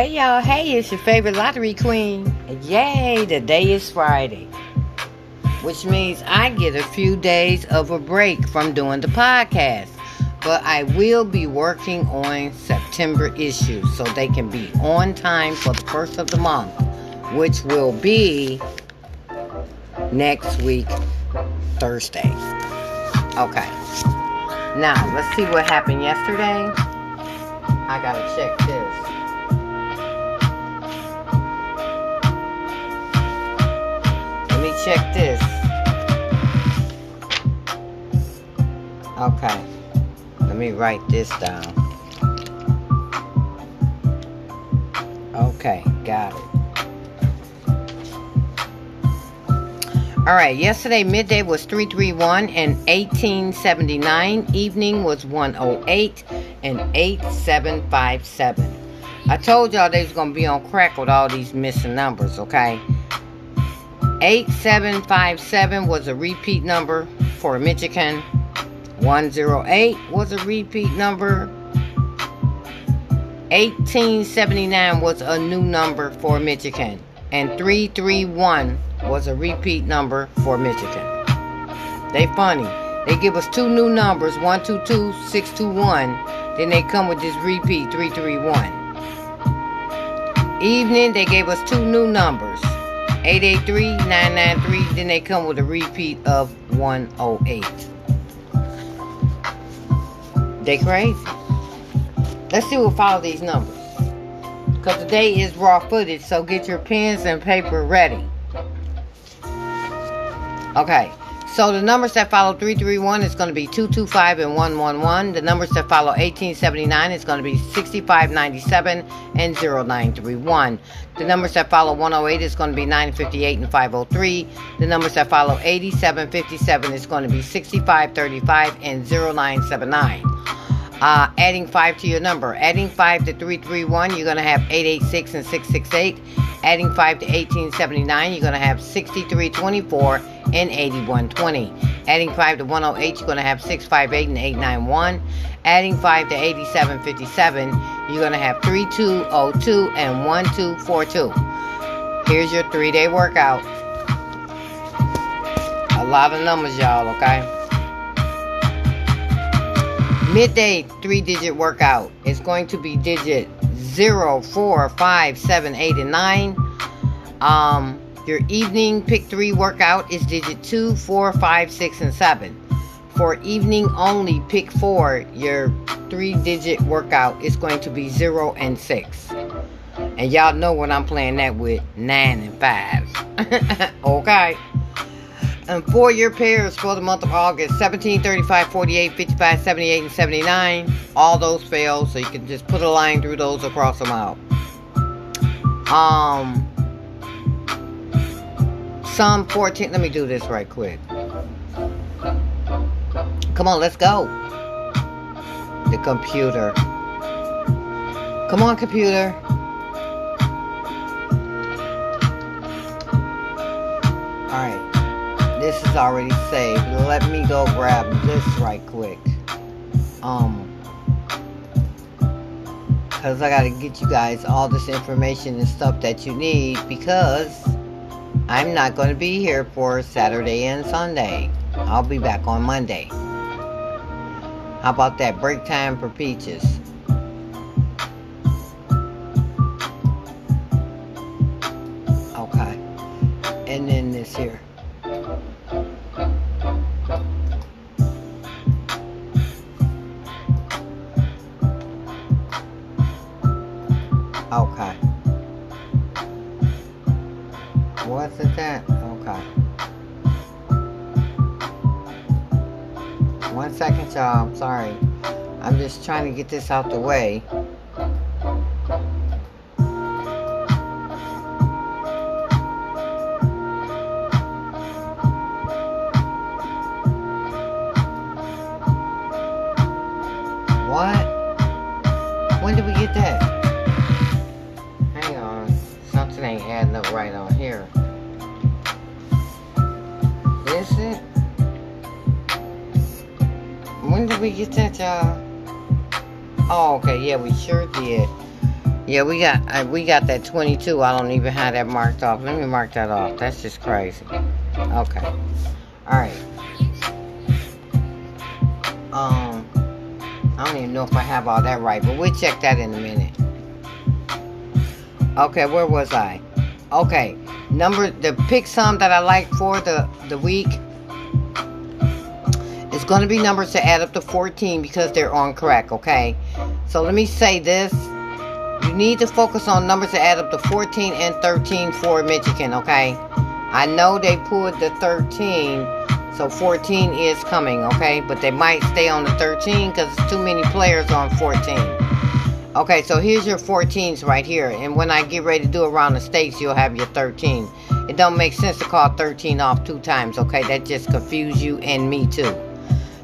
Hey y'all, hey, it's your favorite lottery queen. Yay, today is Friday, which means I get a few days of a break from doing the podcast. But I will be working on September issues so they can be on time for the first of the month, which will be next week, Thursday. Okay. Now, let's see what happened yesterday. I gotta check this. Check this. Okay. Let me write this down. Okay. Got it. Alright. Yesterday midday was 331 and 1879. Evening was 108 and 8757. I told y'all they was going to be on crack with all these missing numbers. Okay. 8757 was a repeat number for Michigan. 108 was a repeat number. 1879 was a new number for Michigan. And 331 was a repeat number for Michigan. They funny. They give us two new numbers, 122, 621. Then they come with this repeat, 331. Evening, they gave us two new numbers. 883, 993, then they come with a repeat of 108. They crazy. Let's see what follow these numbers. Because today is raw footage, so get your pens and paper ready. Okay, so the numbers that follow 331 is going to be 225 and 111. The numbers that follow 1879 is going to be 6597 and 0931. The numbers that follow 108 is going to be 958 and 503. The numbers that follow 8757 is going to be 6535 and 0979. Adding 5 to your number. Adding 5 to 331, you're going to have 886 and 668. Adding 5 to 1879, you're going to have 6324 and 8120. Adding 5 to 108, you're going to have 658 and 891. Adding 5 to 8757, you're going to have 3202 and 1242. Here's your 3-day workout. A lot of numbers, y'all, okay? Midday 3-digit workout. It's going to be digit 0, 4, 5, 7, 8, and 9. Your evening pick 3 workout is digit 2, 4, 5, 6, and 7. For evening only pick 4, your 3-digit workout is going to be 0 and 6. And y'all know what I'm playing that with, 9 and 5. Okay. And for your pairs for the month of August, 17, 35, 48, 55, 78, and 79. All those fail, so you can just put a line through those or cross them out. Some 14, let me do this right quick. Come on, let's go. The computer. Come on, computer. Alright. This is already saved. Let me go grab this right quick. Because I got to get you guys all this information and stuff that you need. Because I'm not going to be here for Saturday and Sunday. I'll be back on Monday. How about that break time for Peaches? Okay. And then this here. Okay. What's it that? Okay. 1 second, y'all. I'm sorry. I'm just trying to get this out the way. What? When did we get that? Ain't adding up right on here. Is it? When did we get that, y'all? Oh, okay. Yeah, we sure did. Yeah, we got that 22. I don't even have that marked off. Let me mark that off. That's just crazy. Okay. All right. I don't even know if I have all that right, but we'll check that in a minute. Okay, where was I? Okay, pick some that I like for the week. It's going to be numbers to add up to 14 because they're on crack, okay? So let me say this. You need to focus on numbers that add up to 14 and 13 for Michigan, okay? I know they pulled the 13, so 14 is coming, okay? But they might stay on the 13 because there's too many players on 14. Okay, so here's your 14s right here. And when I get ready to do around the states, you'll have your 13. It don't make sense to call 13 off 2 times, okay? That just confused you and me too.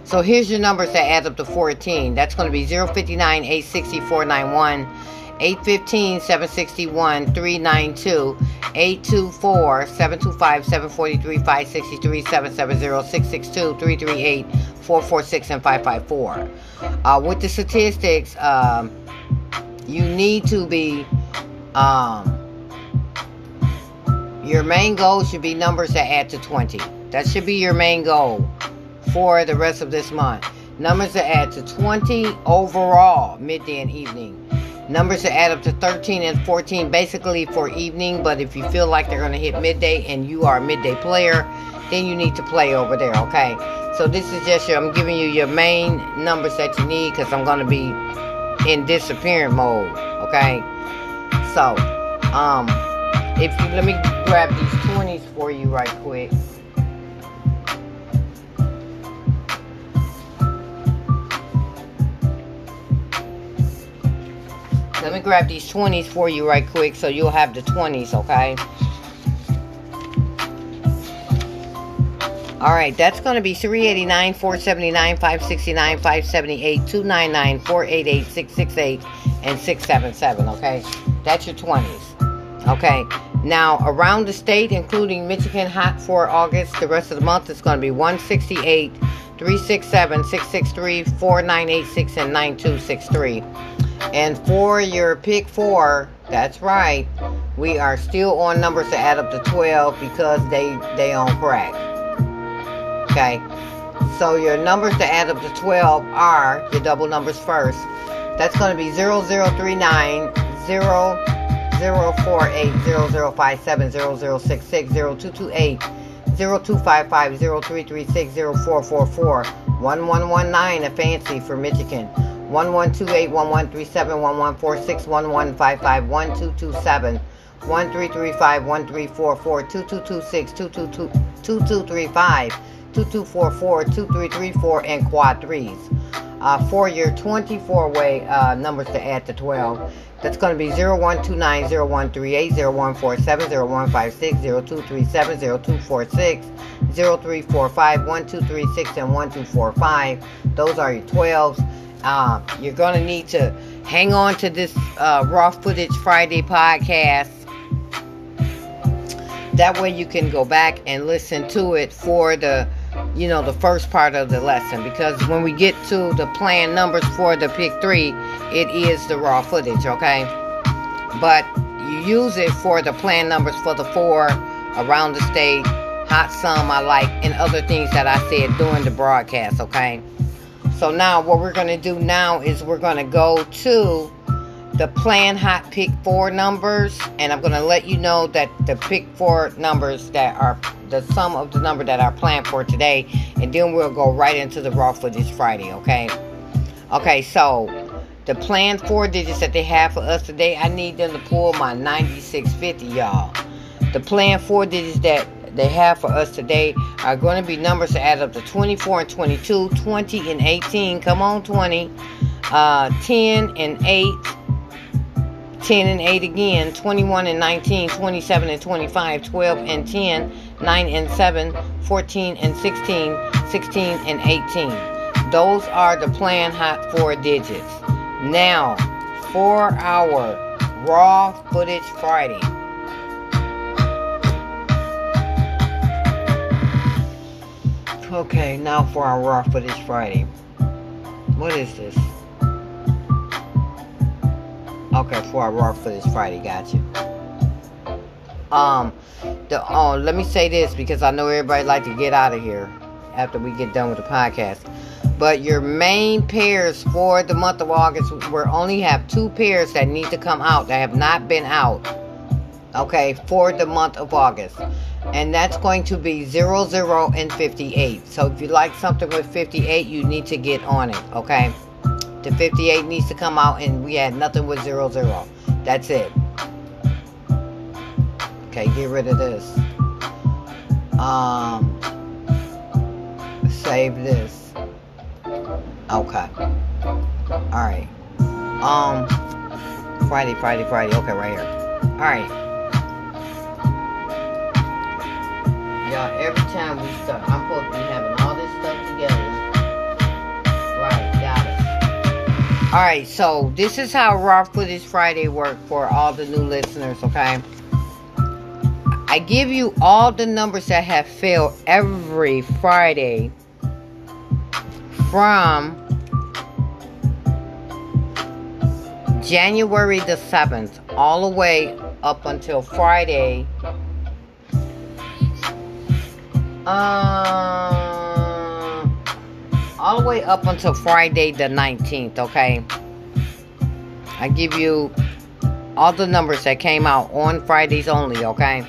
So here's your numbers that add up to 14. That's going to be 059, 860, 491, 815, 761, 392, 824, 725, 743, 563, 770, 662, 338, 446, and 554. With the statistics, you need to be, your main goal should be numbers that add to 20. That should be your main goal for the rest of this month. Numbers that add to 20 overall, midday and evening. Numbers that add up to 13 and 14 basically for evening, but if you feel like they're going to hit midday and you are a midday player, then you need to play over there, okay? So this is just I'm giving you your main numbers that you need because I'm going to be in disappearing mode, okay? So, let me grab these 20s for you right quick. Let me grab these 20s for you right quick so you'll have the 20s, okay? Alright, that's going to be 389, 479, 569, 578, 299, 488, 668, and 677, okay? That's your 20s, okay? Now, around the state, including Michigan hot for August, the rest of the month, it's going to be 168, 367, 663, 4986, and 9263. And for your pick 4, that's right, we are still on numbers to add up to 12 because they on crack. Okay, so your numbers to add up to 12 are your double numbers first. That's going to be 0039, 0048, 0057, 0066, 0228, 0255, 0336, 0444, 1119, a fancy for Michigan, 1128, 1137, 1146, 1155, 1227, 1335, 1344, 2226, 2235, 2244, 2334, and quad 3s. For your 24-way numbers to add to 12, that's going to be 0129, 0138, 0147, 0156, 0237, 0246, 0345, 1236, and 1245. Those are your 12s. You're going to need to hang on to this Raw Footage Friday podcast. That way you can go back and listen to it for the first part of the lesson, because when we get to the plan numbers for the pick 3, it is the raw footage, okay? But you use it for the plan numbers for the 4, around the state, hot sum I like, and other things that I said during the broadcast, okay? So now what we're going to do now is we're going to go to the plan hot pick 4 numbers, and I'm going to let you know that the pick 4 numbers that are the sum of the number that are planned for today, and then we'll go right into the raw footage Friday, okay? Okay, so the planned 4 digits that they have for us today, I need them to pull my 9650, y'all. The planned 4 digits that they have for us today are going to be numbers to add up to 24 and 22, 20 and 18, come on 20, 10 and 8, 10 and 8 again, 21 and 19, 27 and 25, 12 and 10, 9 and 7, 14 and 16, 16 and 18. Those are the plan hot 4 digits. Now, for our Raw Footage Friday, okay, now for our Raw Footage Friday. What is this? Okay, 4 hour for this Friday, gotcha. Let me say this, because I know everybody like to get out of here after we get done with the podcast. But your main pairs for the month of August, we only have 2 pairs that need to come out that have not been out. Okay, for the month of August. And that's going to be 00 and 58. So if you like something with 58, you need to get on it, okay? The 58 needs to come out, and we had nothing with 00. That's it. Okay, get rid of this. Save this. Okay. Alright. Friday. Okay, right here. Alright. Y'all, every time we start, I'm supposed to be having all this stuff together. Right, got it. Alright, so this is how Raw Footage Friday worked for all the new listeners, okay? I give you all the numbers that have failed every Friday from January the 7th all the way up until Friday. All the way up until Friday the 19th, okay? I give you all the numbers that came out on Fridays only, okay?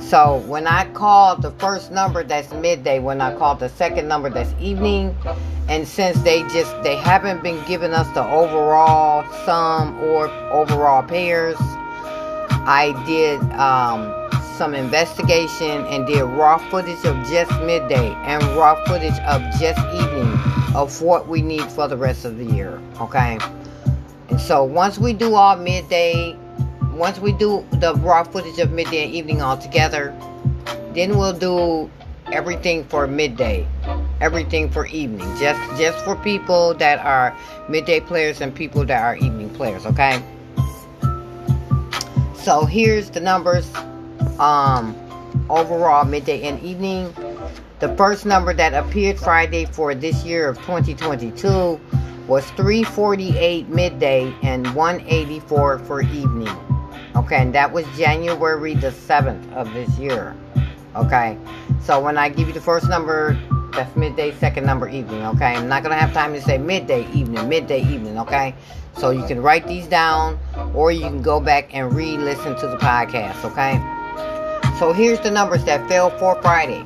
So, when I call the first number, that's midday. When I call the second number, that's evening. And since they haven't been giving us the overall sum or overall pairs, I did, some investigation and did raw footage of just midday and raw footage of just evening of what we need for the rest of the year, okay? And so once we do all midday, once we do the raw footage of midday and evening all together, then we'll do everything for midday, everything for evening, just for people that are midday players and people that are evening players, okay? So here's the numbers. Overall, midday and evening. The first number that appeared Friday for this year of 2022 was 348 midday and 184 for evening. Okay, and that was January the 7th of this year. Okay, so when I give you the first number, that's midday, second number, evening. Okay, I'm not going to have time to say midday, evening. Okay, so you can write these down or you can go back and re-listen to the podcast. Okay. So here's the numbers that fell for Friday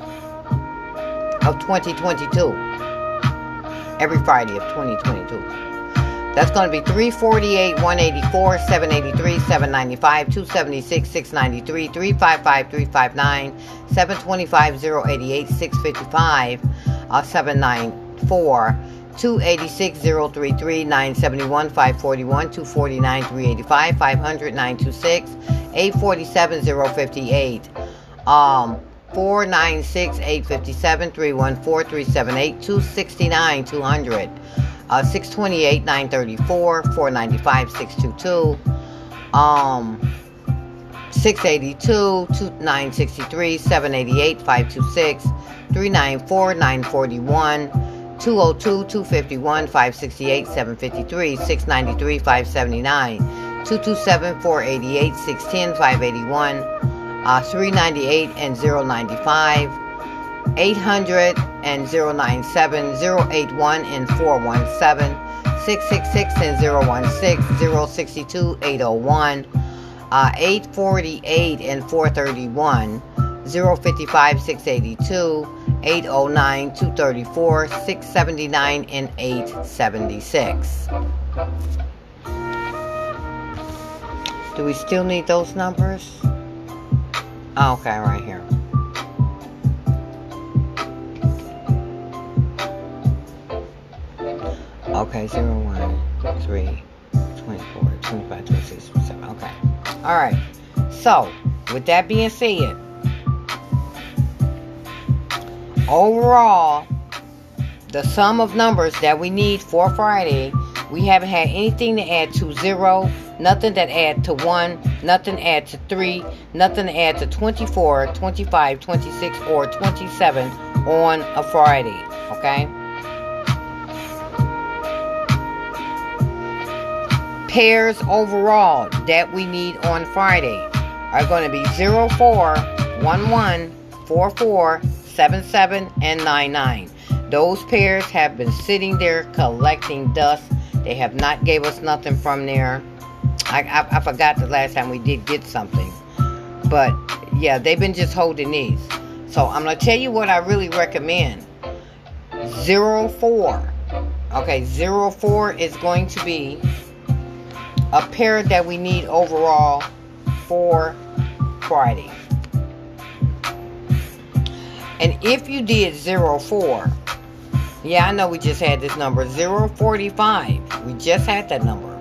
of 2022. Every Friday of 2022. That's going to be 348, 184, 783, 795, 276, 693, 355, 359, 725, 088, 655, 794, 286, 033, 971, 541, 249, 385, 500, 926, 847, 058. 496 857 314 378 269 200 628 934 495 622 682 963 788 526 394 941 202 251 568 753 693 579 227 488 610 581 398 and 095, 800 and 097, 081 and 417, 666 and 016, 062, 801, 848 and 431, 055, 682, 809, 234, 679 and 876. Do we still need those numbers? Okay, right here. Okay, 0, 1, 3, 24, 25, 26, 27. Okay. Alright. So, with that being said, overall, the sum of numbers that we need for Friday, we haven't had anything to add to 0. Nothing that add to 1, nothing add to 3, nothing to add to 24, 25, 26, or 27 on a Friday, okay? pairs overall that we need on Friday are going to be 04, 11, 44, 77, and 99. Those pairs have been sitting there collecting dust. They have not gave us nothing from there. I forgot the last time we did get something. But, yeah, they've been just holding these. So, I'm going to tell you what I really recommend. 04. Okay, 04 is going to be a pair that we need overall for Friday. And if you did 04, yeah, I know we just had this number, 045. We just had that number.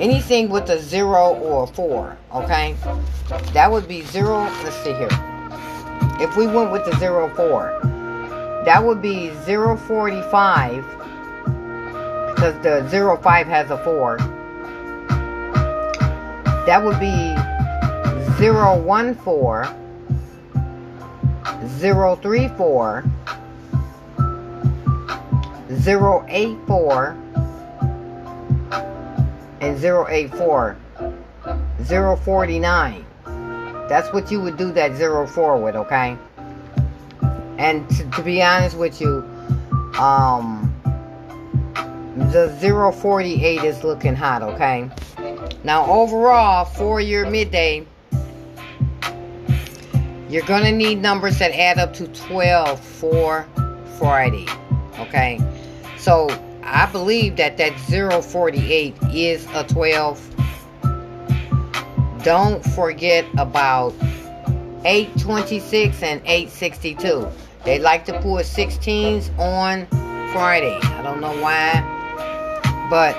Anything with a 0 or a 4, okay? That would be 0, let's see here. If we went with the 04, that would be 045, because the 05 has a 4. That would be 014, 034, 084, and 084, 049. That's what you would do that 04 with, okay? And to be honest with you, the 048 is looking hot, okay? Now, overall, for your midday, you're going to need numbers that add up to 12 for Friday, okay? So, I believe that 048 is a 12. Don't forget about 826 and 862. They like to pull 16s on Friday. I don't know why, but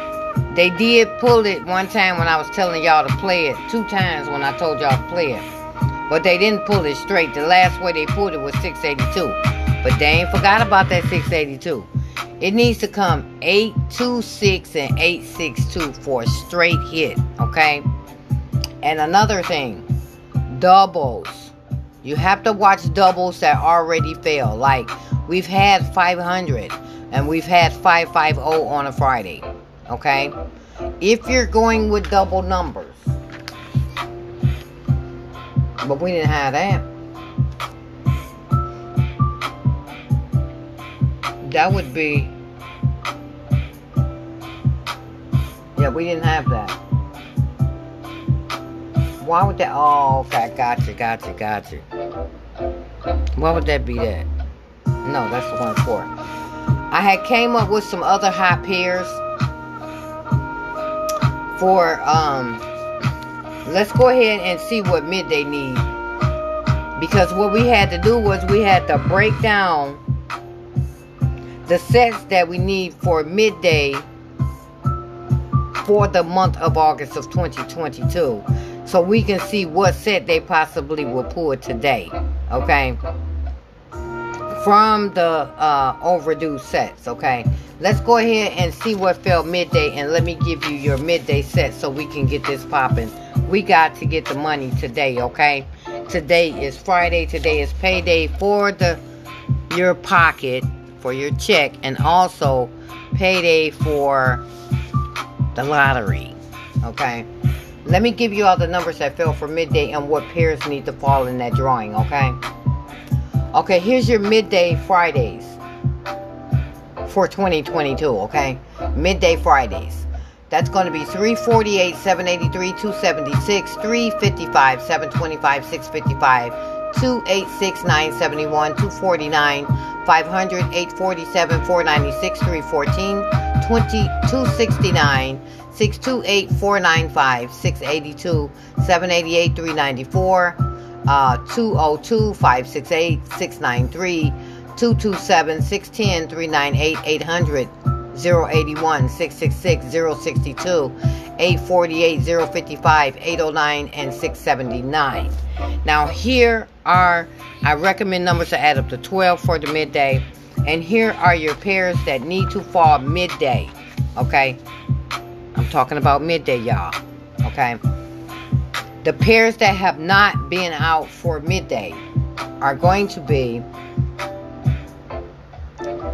they did pull it one time when I was telling y'all to play it. Two times when I told y'all to play it. But they didn't pull it straight. The last way they pulled it was 682. But they ain't forgot about that 682. It needs to come 826 and 862 for a straight hit, okay? And another thing, doubles. You have to watch doubles that already fail. Like, we've had 500 and we've had 550 on a Friday, okay? If you're going with double numbers, but we didn't have that. That would be, yeah, we didn't have that. Why would that, oh, okay, gotcha. Why would that be that? No, that's the 14. I had came up with some other high pairs for, let's go ahead and see what midday needs. Because what we had to do was we had to break down the sets that we need for midday for the month of August of 2022. So we can see what set they possibly will pull today. Okay? From the overdue sets. Okay? Let's go ahead and see what fell midday. And let me give you your midday set so we can get this popping. We got to get the money today. Okay? Today is Friday. Today is payday for your pocket. For your check, and also payday for the lottery. Okay, let me give you all the numbers that fell for midday and what pairs need to fall in that drawing. Okay, here's your midday Fridays for 2022. Okay, midday Fridays. That's going to be 348, 783, 276, 355, 725, 655. 286, 971, 249, 500, 847, 496, 314, 269, 628, 495, 682, 788, 394, 202, 568, 693, 227, 610, 398, 800, 081, 666, 062, 848, 055, 809, and 679. Now here are, I recommend numbers to add up to 12 for the midday. And here are your pairs that need to fall midday. Okay? I'm talking about midday, y'all. Okay? The pairs that have not been out for midday are going to be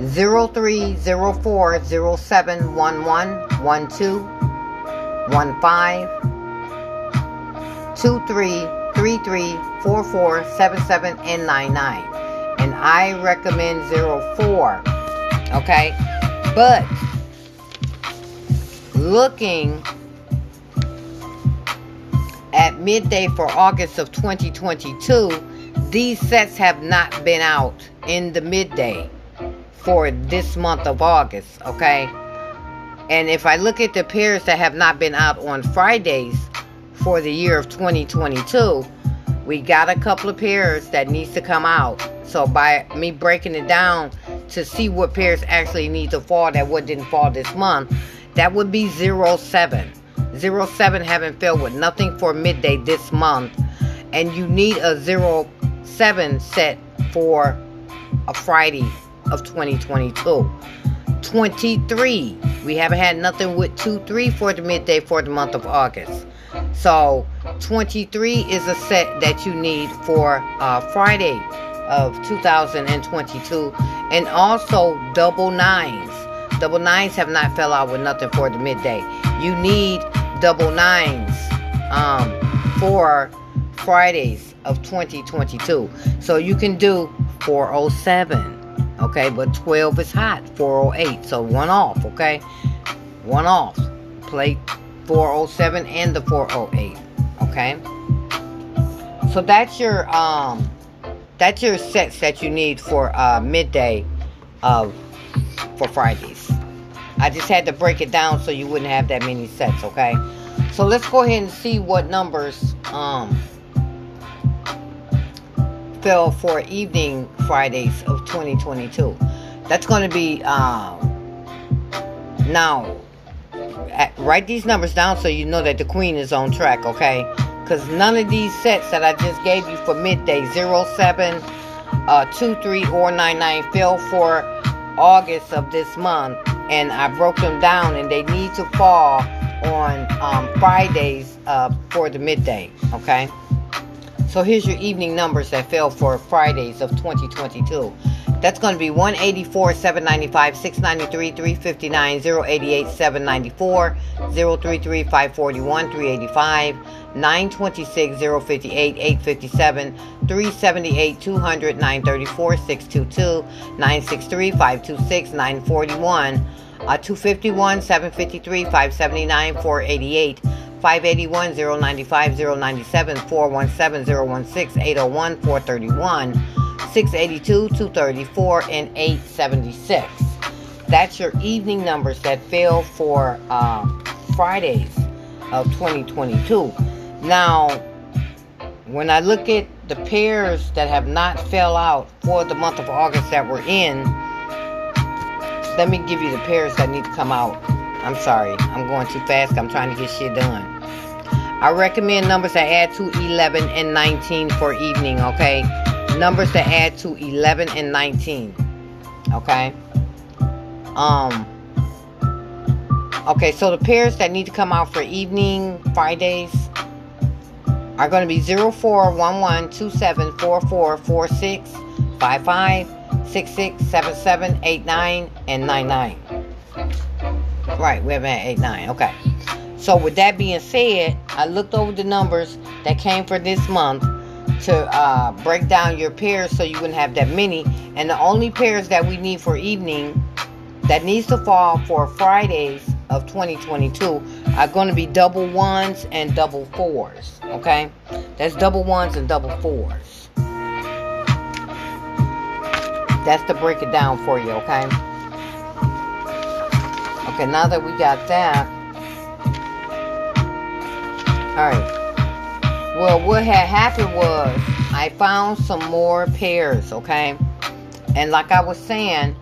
03, 04, 07, 11, 12, 15 23334477 and 99, and I recommend 04. Okay, but looking at midday for August of 2022, these sets have not been out in the midday for this month of August, okay? And if I look at the pairs that have not been out on Fridays for the year of 2022, we got a couple of pairs that needs to come out. So by me breaking it down to see what pairs actually need to fall that what didn't fall this month, that would be 07. 07 haven't filled with nothing for midday this month, and you need a 07 set for a Friday of 2022. 23, we haven't had nothing with 23 for the midday for the month of August. So 23 is a set that you need for Friday of 2022, and also double nines. Double nines have not fell out with nothing for the midday. You need double nines for Fridays of 2022. So you can do 407. Okay, but 12 is hot, 408. So one off, okay? One off. Play 407 and the 408. Okay? So that's your sets that you need for midday for Fridays. I just had to break it down so you wouldn't have that many sets, okay? So let's go ahead and see what numbers fell for evening Fridays of 2022. That's going to be now write these numbers down so you know that the queen is on track, okay? Because none of these sets that I just gave you for midday, 07, 23, or 99 fell for August of this month, and I broke them down, and they need to fall on Fridays for the midday, okay? So here's your evening numbers that fell for Fridays of 2022. That's going to be 184, 795, 693, 359, 088, 794, 033, 541, 385, 926, 058, 857, 378, 200, 934, 622, 963, 526, 941, 251, 753, 579, 488, 581, 095, 097, 417, 016, 801, 431, 682, 234, and 876. That's your evening numbers that fell for Fridays of 2022. Now, when I look at the pairs that have not fell out for the month of August that we're in, let me give you the pairs that need to come out. I'm sorry, I'm going too fast. I'm trying to get shit done. I recommend numbers that add to 11 and 19 for evening, okay? Numbers that add to 11 and 19, okay? Okay, so the pairs that need to come out for evening Fridays are going to be 041127444655667789 and 99. Right, we have at 89. Okay. So with that being said, I looked over the numbers that came for this month to break down your pairs so you wouldn't have that many. And the only pairs that we need for evening that needs to fall for Fridays of 2022 are going to be double ones and double fours. Okay, that's double ones and double fours. That's to break it down for you. Okay. Okay, now that we got that, alright, well, what had happened was, I found some more pairs, okay, and like I was saying,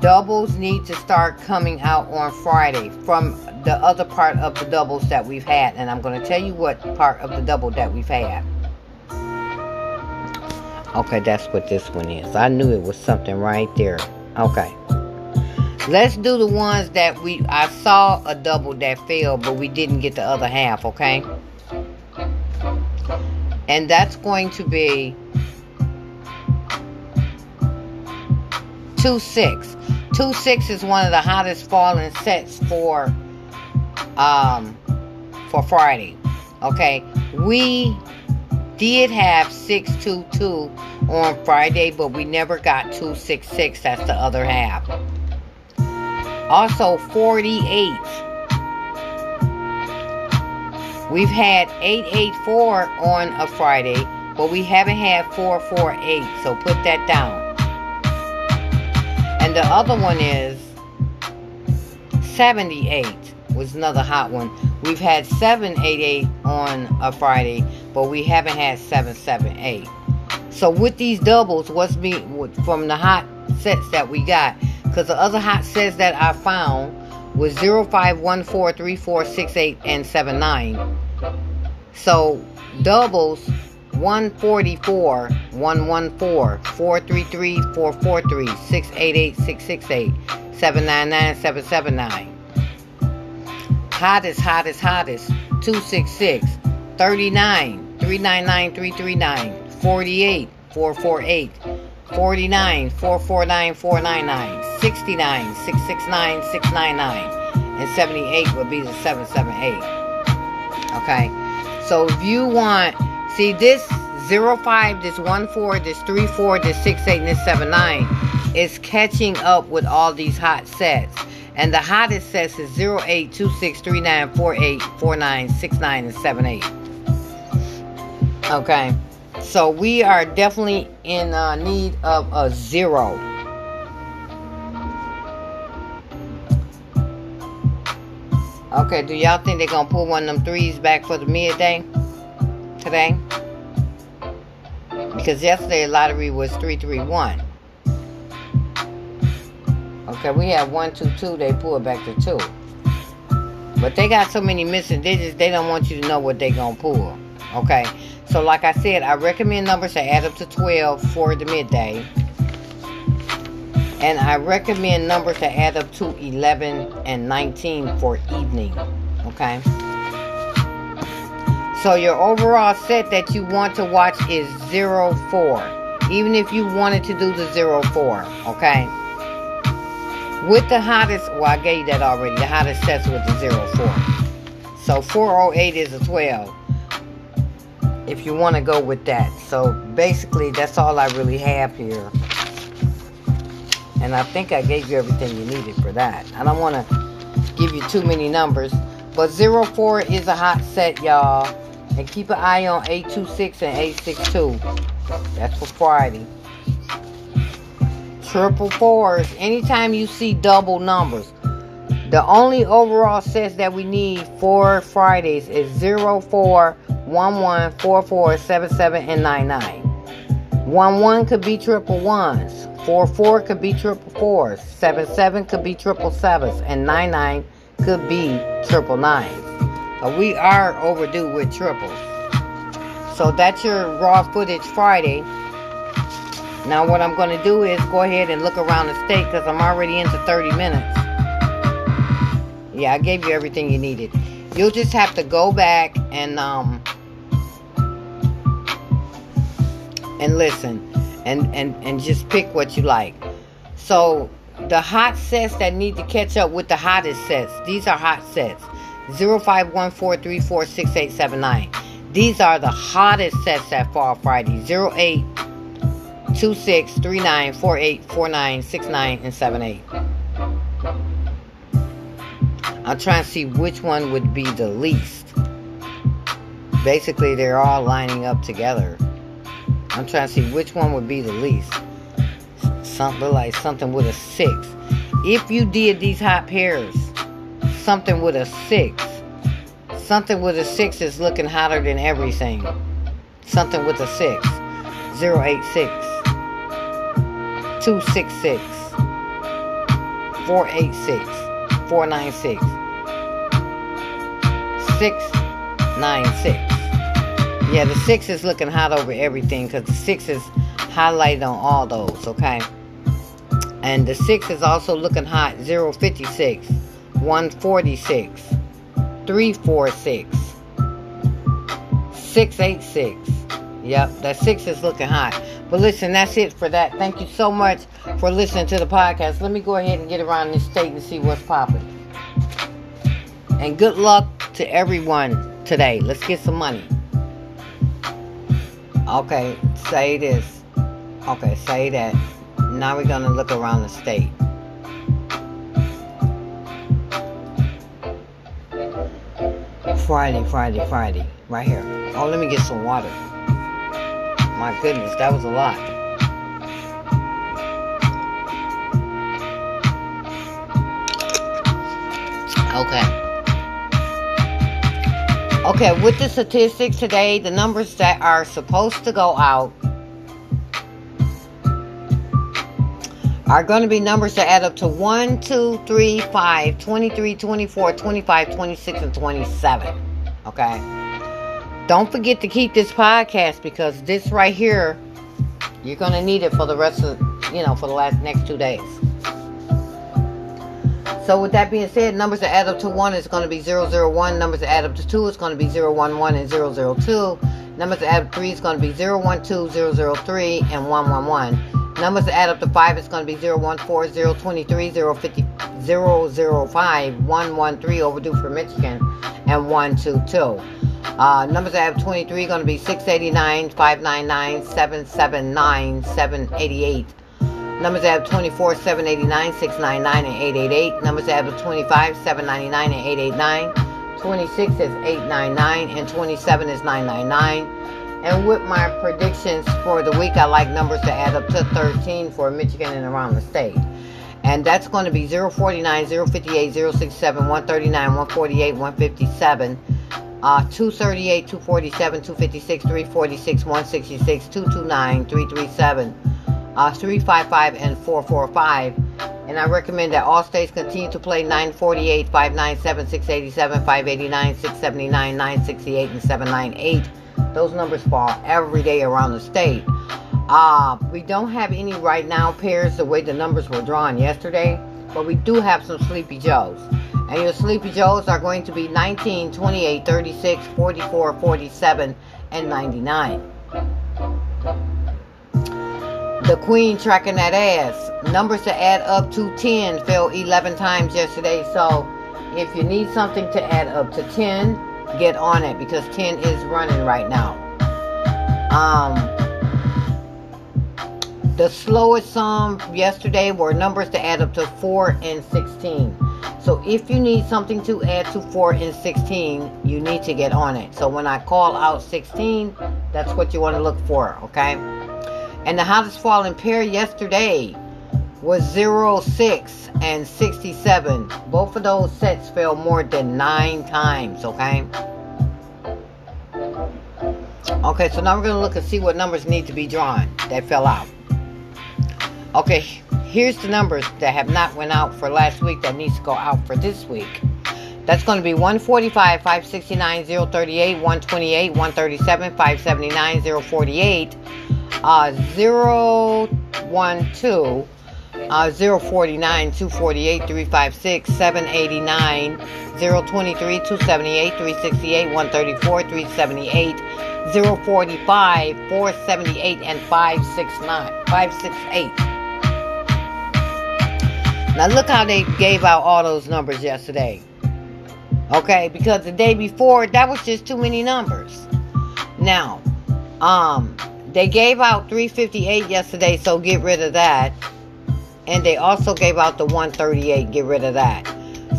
doubles need to start coming out on Friday from the other part of the doubles that we've had, and I'm going to tell you what part of the double that we've had. Okay, that's what this one is. I knew it was something right there. Okay. Let's do the ones that I saw a double that fell, but we didn't get the other half, okay? And that's going to be 26. 26 is one of the hottest falling sets for for Friday. Okay, we did have 622 on Friday, but we never got 266. That's the other half. Also, 48. We've had 884 on a Friday, but we haven't had 448. So put that down. And the other one is 78. Was another hot one. We've had 788 on a Friday, but we haven't had 778. So with these doubles, what's me from the hot sets that we got? Because the other hot sets that I found was 0, 5, 1, 4, 3, 4, 6, 8, and 7, 9. So doubles 144, 114, 433, 443, 688, 668, 799, 779. Hottest, 266, 39, 399, 339, 48, 448, 49, 449, 499, 69, 669, 699, and 78 would be the 778. Okay, so if you want, see this 05, this 14, this 34, this 68, and this 79 is catching up with all these hot sets. And the hottest sets is 08, 26, 39, 48, 49, 69, and 78. Okay. So we are definitely in need of a zero. Okay. Do y'all think they're going to pull one of them threes back for the midday today? Because yesterday lottery was 331. Okay, we have 122, they pulled back to 2. But they got so many missing digits, they don't want you to know what they gonna pull. Okay, so like I said, I recommend numbers that add up to 12 for the midday. And I recommend numbers that add up to 11 and 19 for evening. Okay. So your overall set that you want to watch is 04. Even if you wanted to do the 04, okay? With the hottest, well, I gave you that already. The hottest sets with the 04. So 408 is a 12. If you want to go with that. So basically, that's all I really have here. And I think I gave you everything you needed for that. I don't want to give you too many numbers. But 04 is a hot set, y'all. And keep an eye on 826 and 862. That's for Friday. Triple fours, anytime you see double numbers. The only overall sets that we need for Fridays is 0, 4, 1, 1, 4, 4, 7, 7, and 9, 9. 1, 1 could be triple ones. 4, 4 could be triple fours. 7, 7 could be triple sevens. And 9, 9 could be triple nines. But we are overdue with triples. So that's your raw footage Friday. Now what I'm going to do is go ahead and look around the state because I'm already into 30 minutes. Yeah, I gave you everything you needed. You'll just have to go back and listen and just pick what you like. So the hot sets that need to catch up with the hottest sets. These are hot sets. 0, 5, 1, 4, 3, 4, 6, 8, 7, 9. These are the hottest sets that fall Friday. 08. 26, 39, 48, 49, 69, and 78. I'm trying to see which one would be the least. Basically, they're all lining up together. I'm trying to see which one would be the least. Something like something with a 6. If you did these hot pairs, something with a 6. Something with a 6 is looking hotter than everything. Something with a 6. 086. 266, 486, 496, 696. Yeah, the 6 is looking hot over everything because the 6 is highlighted on all those, okay? And the 6 is also looking hot. 056, 146, 346, 686. Yep, that 6 is looking hot. But listen, that's it for that. Thank you so much for listening to the podcast. Let me go ahead and get around this state and see what's popping. And good luck to everyone today. Let's get some money. Okay, say this. Okay, say that. Now we're going to look around the state. Friday. Right here. Oh, let me get some water. My goodness, that was a lot. Okay, with the statistics today, the numbers that are supposed to go out are going to be numbers that add up to 1, 2, 3, 5, 23, 24, 25, 26, and 27. Okay? Don't forget to keep this podcast, because this right here, you're going to need it for the rest of, for the next 2 days. So with that being said, numbers that add up to 1 is going to be 001. Numbers that add up to 2 is going to be 011 and 002. Numbers that add up to 3 is going to be 012, 003, and 111. Numbers that add up to 5 is going to be 014, 023, 050, 005, 113, overdue for Michigan, and 122. Numbers that have 23 going to be 689, 599, 779, 788. Numbers that have 24, 789, 699, and 888. Numbers that have 25, 799, and 889. 26 is 899, and 27 is 999. And with my predictions for the week, I like numbers to add up to 13 for Michigan and around the state. And that's going to be 049, 058, 067, 139, 148, 157, 238, 247, 256, 346, 166, 229, 337, 355, and 445. And I recommend that all states continue to play 948, 597, 687, 589, 679, 968, and 798. Those numbers fall every day around the state. We don't have any right now pairs the way the numbers were drawn yesterday, but we do have some Sleepy Joes. And your Sleepy Joes are going to be 19, 28, 36, 44, 47, and 99. The Queen tracking that ass. Numbers that add up to 10 fell 11 times yesterday. So if you need something to add up to 10, get on it, because 10 is running right now. The slowest sum yesterday were numbers to add up to 4 and 16. So if you need something to add to 4 and 16, you need to get on it. So when I call out 16, that's what you want to look for, okay? And the hottest falling pair yesterday was 06 and 67. Both of those sets fell more than 9 times, okay? Okay, so now we're going to look and see what numbers need to be drawn that fell out. Okay, here's the numbers that have not went out for last week that needs to go out for this week. That's going to be 145, 569, 038, 128, 137, 579, 048, 012, 049, 248, 356, 789, 023, 278, 368, 134, 378, 045, 478, and 568. Now look how they gave out all those numbers yesterday. Okay, because the day before, that was just too many numbers. Now, they gave out 358 yesterday, so get rid of that. And they also gave out the 138. Get rid of that.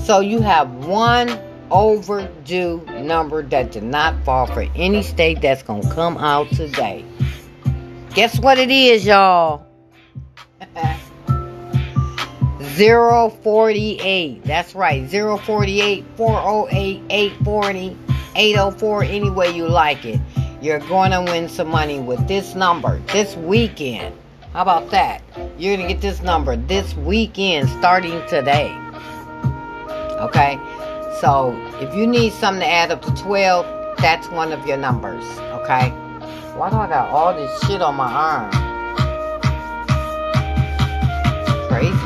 So you have one overdue number that did not fall for any state that's going to come out today. Guess what it is, y'all? 048. That's right. 048, 408, 840, 804, any way you like it. You're going to win some money with this number this weekend. How about that? You're going to get this number this weekend starting today. Okay? So, if you need something to add up to 12, that's one of your numbers. Okay? Why do I got all this shit on my arm? Crazy.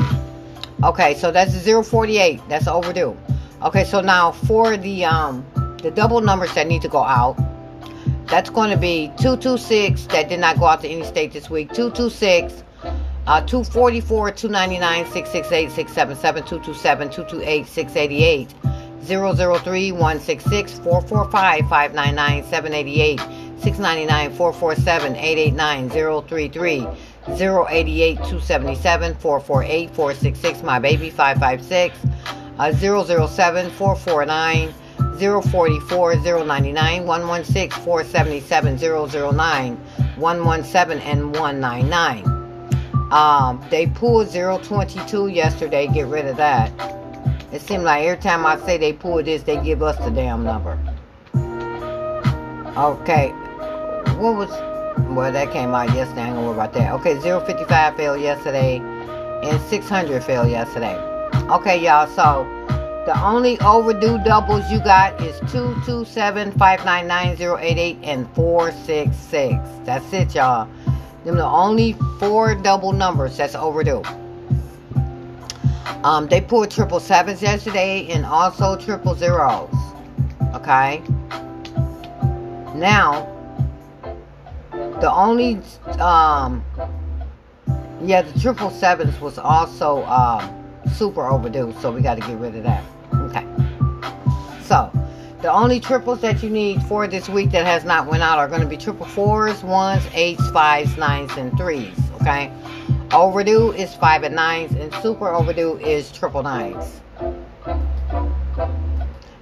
Okay, so that's 048. That's overdue. Okay, so now for the double numbers that need to go out. That's going to be 226 that did not go out to any state this week. 226, 244, 299, 668, 677, 227, 228, 688, 003-166-445-599-788-699-447-889-033-088-277-448-466. My baby 556 007-449-044-099-116-477-009-117 and 199. They pulled 022 yesterday. Get rid of that. It seems like every time I say they pulled this, they give us the damn number. Okay. What was... Well, that came out yesterday. I ain't gonna worry about that. Okay, 055 failed yesterday. And 600 failed yesterday. Okay, y'all. So, the only overdue doubles you got is 227, 599, 088, and 466. That's it, y'all. Them the only four double numbers that's overdue. They pulled 777s yesterday and also 000s. Okay. Now, the only the 777s was also super overdue, so we got to get rid of that. Okay. So the only triples that you need for this week that has not went out are going to be 444s, 1s, 8s, 5s, 9s, and 3s, okay? Overdue is 5 and 9s, and super overdue is 999s.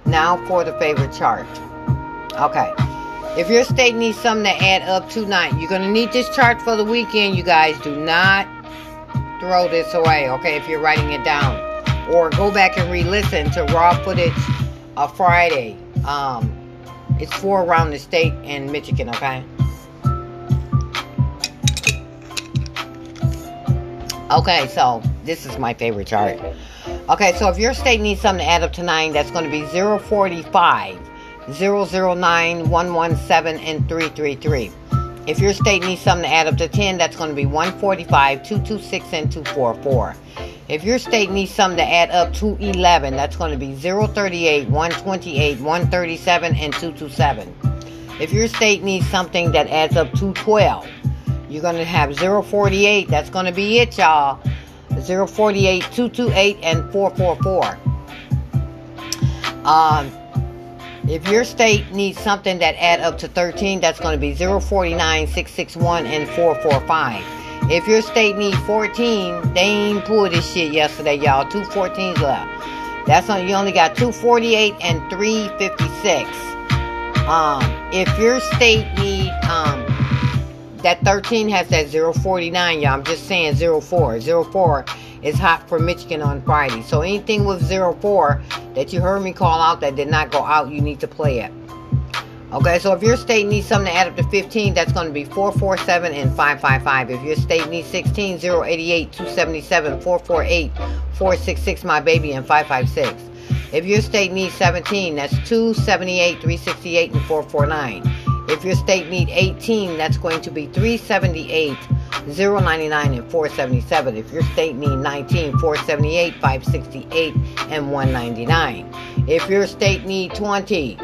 Now for the favorite chart. Okay. If your state needs something to add up to 9, you're going to need this chart for the weekend, you guys. Do not throw this away, okay, if you're writing it down. Or go back and re-listen to raw footage of Friday. It's for around the state in Michigan, okay? Okay, so this is my favorite chart. Okay, so if your state needs something to add up to 9, that's going to be 045, 009, 117, and 333. If your state needs something to add up to 10, that's going to be 145, 226, and 244. If your state needs something to add up to 11, that's going to be 038, 128, 137, and 227. If your state needs something that adds up to 12, you're going to have 048. That's going to be it, y'all. 048, 228, and 444. If your state needs something that adds up to 13, that's going to be 049, 661, and 445. If your state needs 14, they ain't pulled this shit yesterday, y'all. 2 14s left. That's on. You only got 248 and 356. If your state need that 13 has that 049, y'all. I'm just saying 04. 04 is hot for Michigan on Friday. So anything with 04 that you heard me call out that did not go out, you need to play it. Okay, so if your state needs something to add up to 15, that's going to be 447 and 555. If your state needs 16, 088, 277, 448, 466, my baby, and 556. If your state needs 17, that's 278, 368, and 449. If your state needs 18, that's going to be 378, 099, and 477. If your state needs 19, 478, 568, and 199. If your state needs 20,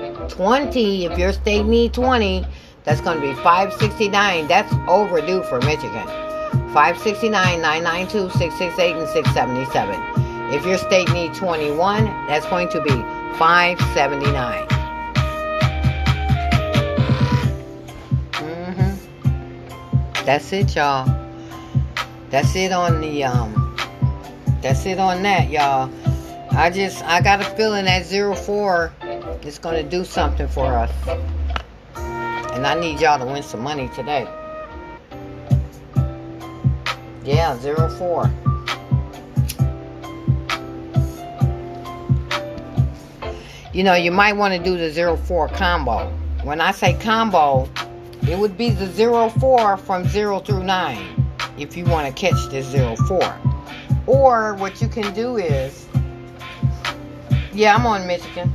if your state need 20, that's going to be 569. That's overdue for Michigan. 569, 992, 668, and 677. If your state need 21, that's going to be 579. That's it, y'all. That's it on that, y'all. I got a feeling that 04 it's going to do something for us. And I need y'all to win some money today. Yeah, 04. You know, you might want to do the 04 combo. When I say combo, it would be the 04 from 0 through 9. If you want to catch this 04. Or what you can do is... Yeah, I'm on Michigan.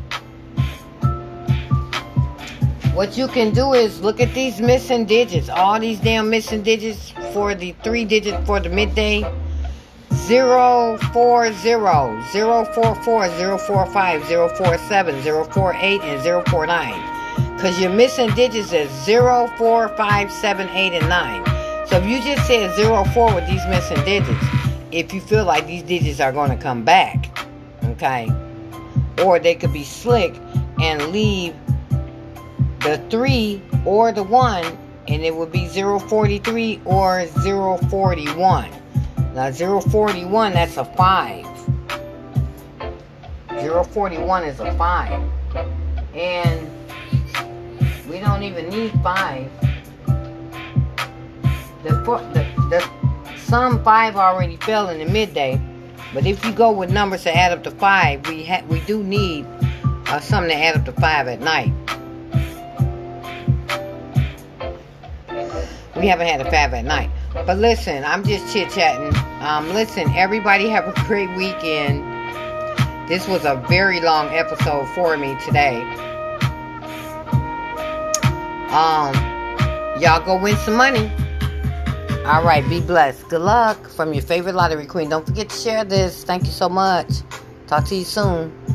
What you can do is look at these missing digits. All these damn missing digits for the 3 digits for the midday. 040, 044, 045, 047, 048, and 049. Because your missing digits is 0, 4, 5, 7, 8, and 9. So if you just said 04 with these missing digits, if you feel like these digits are going to come back, okay, or they could be slick and leave the 3 or the 1, and it would be 043 or 041. Now 041, that's a 5. 041 is a 5. And we don't even need 5. Some 5 already fell in the midday. But if you go with numbers that add up to 5, we do need something to add up to 5 at night. We haven't had a 5 at night. But listen, I'm just chit-chatting. Listen, everybody have a great weekend. This was a very long episode for me today. Y'all go win some money. All right, be blessed. Good luck from your favorite lottery queen. Don't forget to share this. Thank you so much. Talk to you soon.